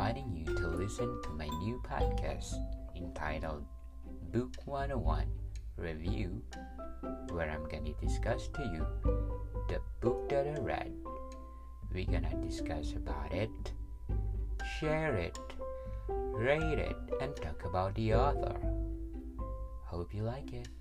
inviting you to listen to my new podcast entitled Book 101 Review, where I'm gonna discuss to you the book that I read. We're gonna discuss about it, share it, rate it, and talk about the author. Hope you like it.